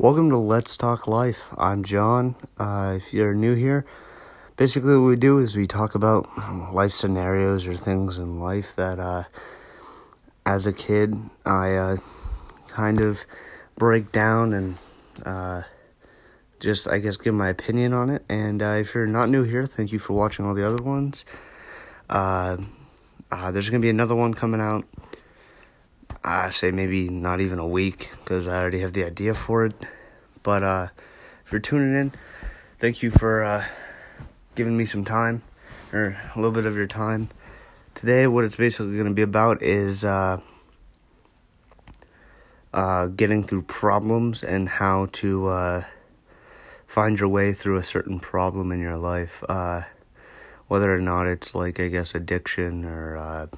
Welcome to Let's Talk Life. I'm John. If you're new here, basically what we do is we talk about life scenarios or things in life that, as a kid, I kind of break down and just, I guess, give my opinion on it. And if you're not new here, thank you for watching all the other ones. There's going to be another one coming out. I say maybe not even a week because I already have the idea for it. But if you're tuning in, thank you for giving me some time, or a little bit of your time. Today, what it's basically going to be about is getting through problems and how to find your way through a certain problem in your life. Whether or not it's like, I guess, addiction or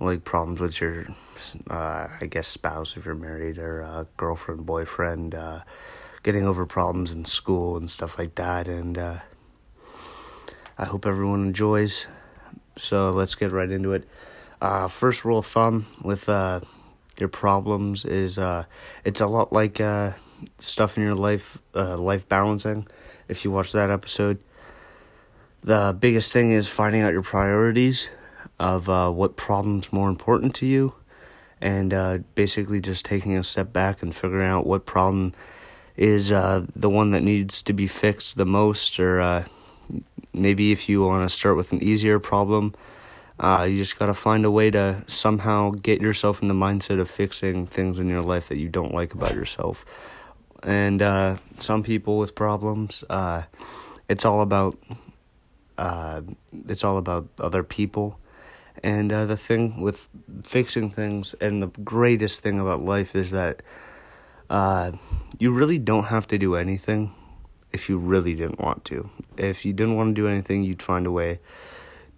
like problems with your, I guess, spouse if you're married, or girlfriend, boyfriend, getting over problems in school and stuff like that. And I hope everyone enjoys. So let's get right into it. First rule of thumb with your problems is it's a lot like stuff in your life, life balancing. If you watch that episode, the biggest thing is finding out your priorities of what problem's more important to you, and basically just taking a step back and figuring out what problem is the one that needs to be fixed the most, or maybe if you want to start with an easier problem, you just got to find a way to somehow get yourself in the mindset of fixing things in your life that you don't like about yourself. And some people with problems, it's all about other people. And the thing with fixing things, and the greatest thing about life, is that you really don't have to do anything if you really didn't want to. If you didn't want to do anything, you'd find a way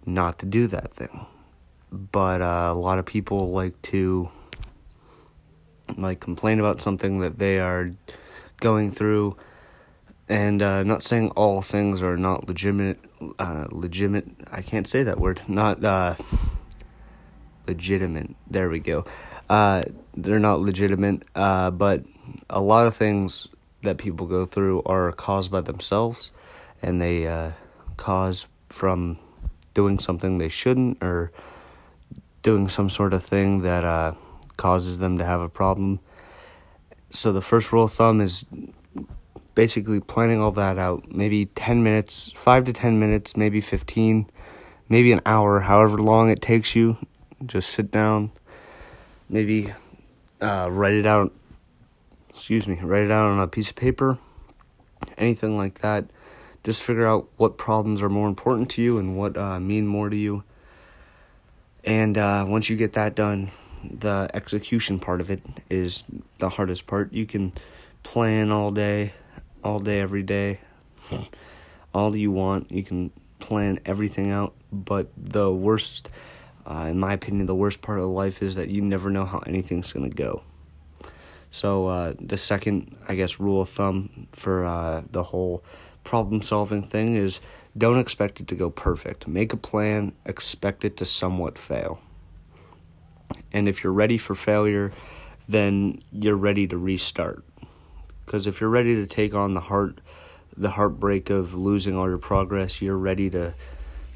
not to do that thing. But a lot of people like to complain about something that they are going through. And not saying all things are not legitimate, I can't say that word, not legitimate, there we go, they're not legitimate, but a lot of things that people go through are caused by themselves, and they cause from doing something they shouldn't, or doing some sort of thing that causes them to have a problem. So the first rule of thumb is basically planning all that out, maybe 10 minutes, 5 to 10 minutes, maybe 15, maybe an hour, however long it takes you. Just sit down, maybe write it out, write it out on a piece of paper, anything like that. Just figure out what problems are more important to you and what mean more to you. And once you get that done, the execution part of it is the hardest part. You can plan all day, every day, all you want. You can plan everything out, but the worst, in my opinion, the worst part of life is that you never know how anything's going to go. So the second, I guess, rule of thumb for the whole problem-solving thing is don't expect it to go perfect. Make a plan, expect it to somewhat fail. And if you're ready for failure, then you're ready to restart. Because if you're ready to take on the heartbreak of losing all your progress, you're ready to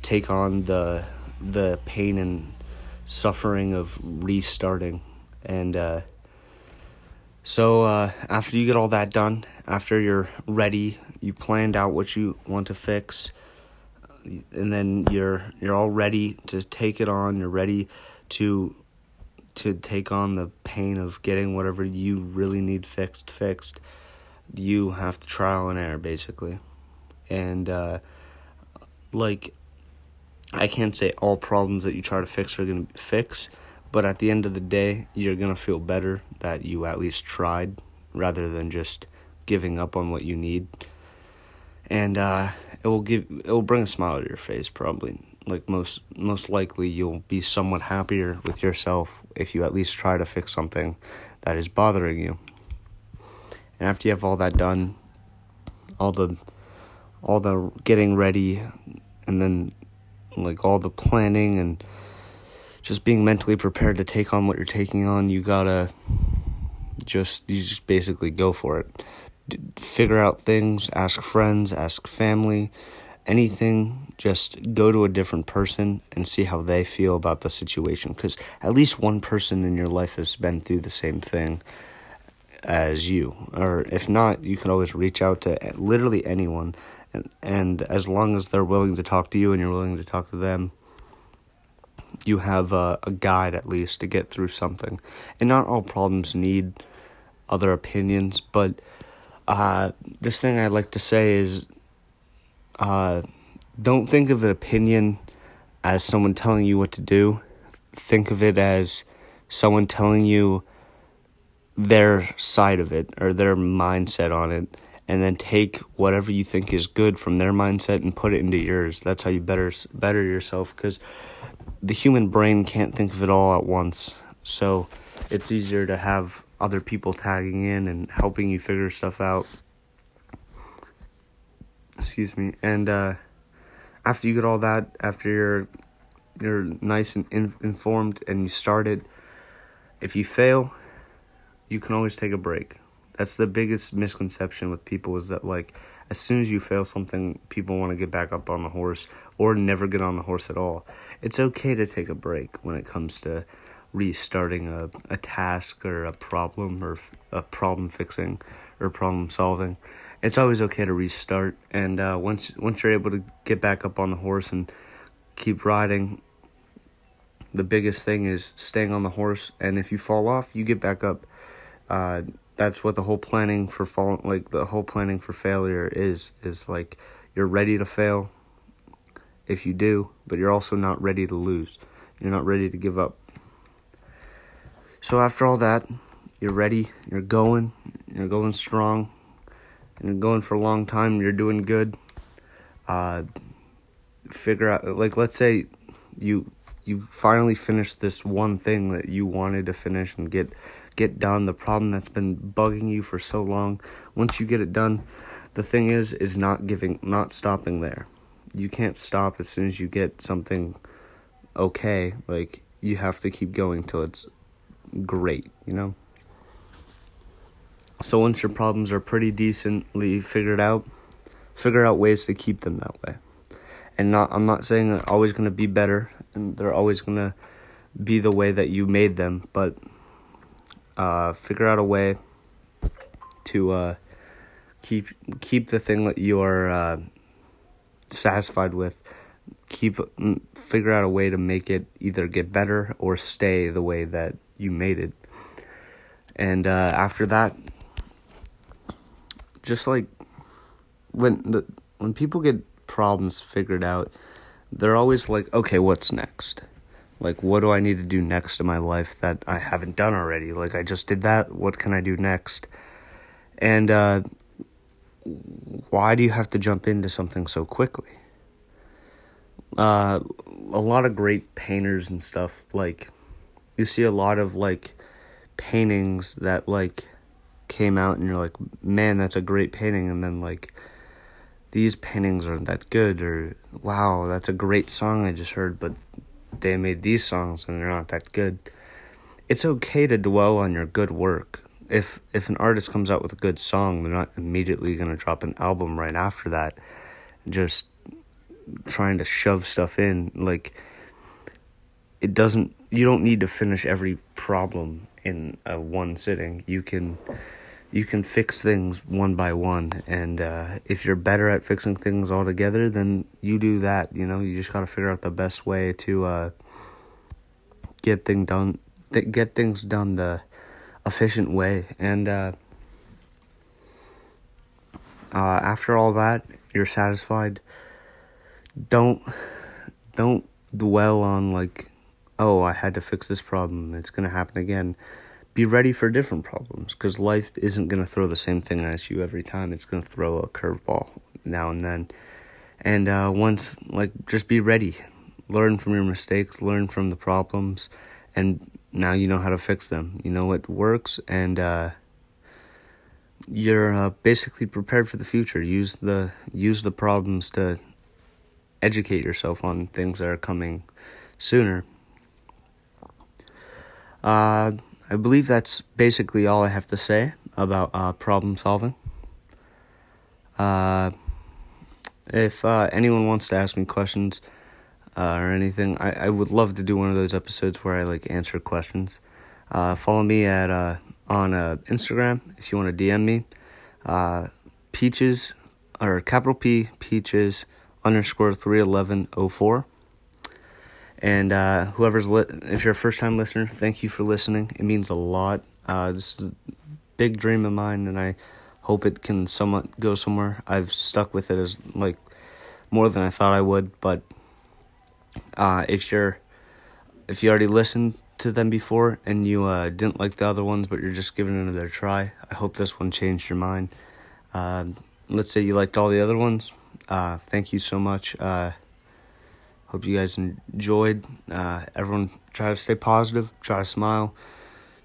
take on the pain and suffering of restarting. And so after you get all that done, after you're ready, you planned out what you want to fix, and then you're all ready to take it on. You're ready to take on the pain of getting whatever you really need fixed. You have to trial and error, basically. And, I can't say all problems that you try to fix are going to fix, but at the end of the day, you're going to feel better that you at least tried, rather than just giving up on what you need. And it will bring a smile to your face, probably. Most likely you'll be somewhat happier with yourself if you at least try to fix something that is bothering you. And after you have all that done, all the getting ready, and then all the planning and just being mentally prepared to take on what you're taking on, you gotta just basically go for it. Figure out things, ask friends, ask family, anything. Just go to a different person and see how they feel about the situation, because at least one person in your life has been through the same thing as you. Or if not, you can always reach out to literally anyone, and as long as they're willing to talk to you and you're willing to talk to them, you have a guide at least to get through something. And not all problems need other opinions, but this thing I like to say is, don't think of an opinion as someone telling you what to do. Think of it as someone telling you their side of it or their mindset on it, and then take whatever you think is good from their mindset and put it into yours. That's how you better yourself, because the human brain can't think of it all at once. So it's easier to have other people tagging in and helping you figure stuff out. Excuse me. And after you get all that, after you're nice and informed and you start it, if you fail, you can always take a break. That's the biggest misconception with people, is that, like, as soon as you fail something, people want to get back up on the horse or never get on the horse at all. It's okay to take a break when it comes to restarting a task or a problem or a problem fixing or problem solving. It's always okay to restart, and once you're able to get back up on the horse and keep riding, the biggest thing is staying on the horse. And if you fall off, you get back up. That's what the whole planning for failure is like, you're ready to fail if you do, but you're also not ready to lose. You're not ready to give up. So after all that, you're ready, you're going strong, and you're going for a long time, you're doing good. Figure out, like, let's say you finally finish this one thing that you wanted to finish and get done, the problem that's been bugging you for so long. Once you get it done, the thing is not stopping there. You can't stop as soon as you get something okay. Like, you have to keep going till it's great, you know? So once your problems are pretty decently figured out, figure out ways to keep them that way. And I'm not saying they're always going to be better, and they're always going to be the way that you made them, but figure out a way to keep the thing that you are satisfied with. Figure out a way to make it either get better or stay the way that you made it. And after that, just like when people get problems figured out, they're always like, okay, what's next? Like, what do I need to do next in my life that I haven't done already? Like, I just did that. What can I do next? And why do you have to jump into something so quickly? A lot of great painters and stuff, like, you see a lot of, like, paintings that, like, came out and you're like, man, that's a great painting. And then, like, these paintings aren't that good. Or, wow, that's a great song I just heard, but they made these songs and they're not that good. It's okay to dwell on your good work. If an artist comes out with a good song, they're not immediately going to drop an album right after that, just trying to shove stuff in. Like, you don't need to finish every problem in a one sitting. You can fix things one by one, and if you're better at fixing things all together, then you do that, you know? You just gotta figure out the best way to get things done the efficient way. And after all that, you're satisfied. Don't dwell on, like, oh, I had to fix this problem, it's gonna happen again. Be ready for different problems, because life isn't going to throw the same thing at you every time. It's going to throw a curveball now and then. And just be ready. Learn from your mistakes, learn from the problems, and now you know how to fix them. You know what works, and you're basically prepared for the future. Use the problems to educate yourself on things that are coming sooner. I believe that's basically all I have to say about problem solving. If anyone wants to ask me questions or anything, I would love to do one of those episodes where I answer questions. Follow me at on Instagram if you want to DM me. Peaches, or capital P, Peaches _31104. And whoever's if you're a first-time listener, thank you for listening. It means a lot. This is a big dream of mine, and I hope it can somewhat go somewhere. I've stuck with it as more than I thought I would. But if you already listened to them before and you didn't like the other ones, but you're just giving it another try, I hope this one changed your mind. Let's say you liked all the other ones. Thank you so much. Hope you guys enjoyed. Everyone, try to stay positive. Try to smile.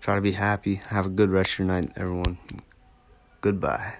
Try to be happy. Have a good rest of your night, everyone. Goodbye.